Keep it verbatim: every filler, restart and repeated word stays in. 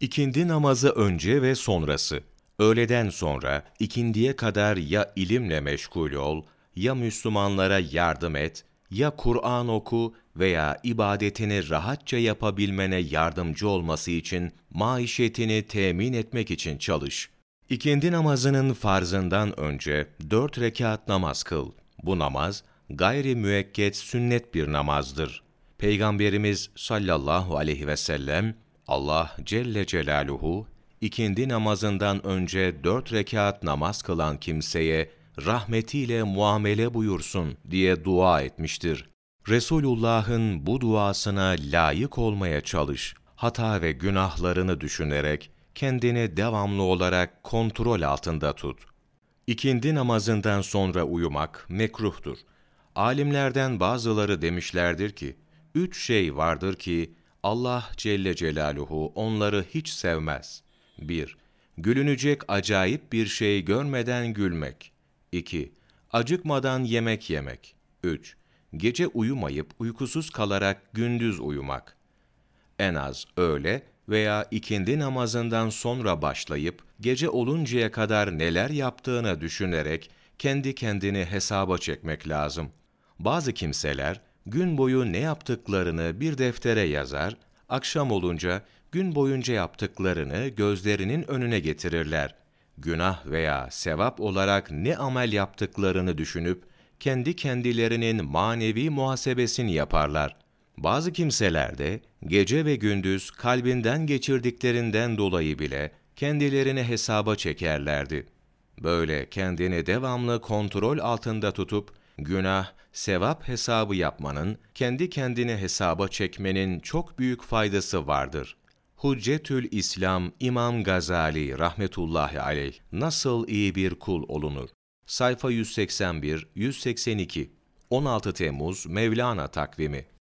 İkindi namazı önce ve sonrası. Öğleden sonra ikindiye kadar ya ilimle meşgul ol, ya Müslümanlara yardım et, ya Kur'an oku veya ibadetini rahatça yapabilmene yardımcı olması için maişetini temin etmek için çalış. İkindi namazının farzından önce dört rekat namaz kıl. Bu namaz gayr-i müekked sünnet bir namazdır. Peygamberimiz sallallahu aleyhi ve sellem, Allah Celle Celaluhu, ikindi namazından önce dört rekat namaz kılan kimseye rahmetiyle muamele buyursun diye dua etmiştir. Resulullah'ın bu duasına layık olmaya çalış. Hata ve günahlarını düşünerek kendini devamlı olarak kontrol altında tut. İkindi namazından sonra uyumak mekruhtur. Alimlerden bazıları demişlerdir ki, üç şey vardır ki Allah Celle Celaluhu onları hiç sevmez. bir Gülünecek acayip bir şey görmeden gülmek. iki Acıkmadan yemek yemek. üç Gece uyumayıp uykusuz kalarak gündüz uyumak. En az öğle veya ikindi namazından sonra başlayıp gece oluncaya kadar neler yaptığını düşünerek kendi kendini hesaba çekmek lazım. Bazı kimseler gün boyu ne yaptıklarını bir deftere yazar, akşam olunca gün boyunca yaptıklarını gözlerinin önüne getirirler. Günah veya sevap olarak ne amel yaptıklarını düşünüp kendi kendilerinin manevi muhasebesini yaparlar. Bazı kimseler de gece ve gündüz kalbinden geçirdiklerinden dolayı bile kendilerini hesaba çekerlerdi. Böyle kendini devamlı kontrol altında tutup günah, sevap hesabı yapmanın, kendi kendini hesaba çekmenin çok büyük faydası vardır. Hüccetül İslam İmam Gazali Rahmetullahi Aleyh, Nasıl İyi Bir Kul Olunur? Sayfa yüz seksen bir yüz seksen iki, on altı Temmuz Mevlana takvimi.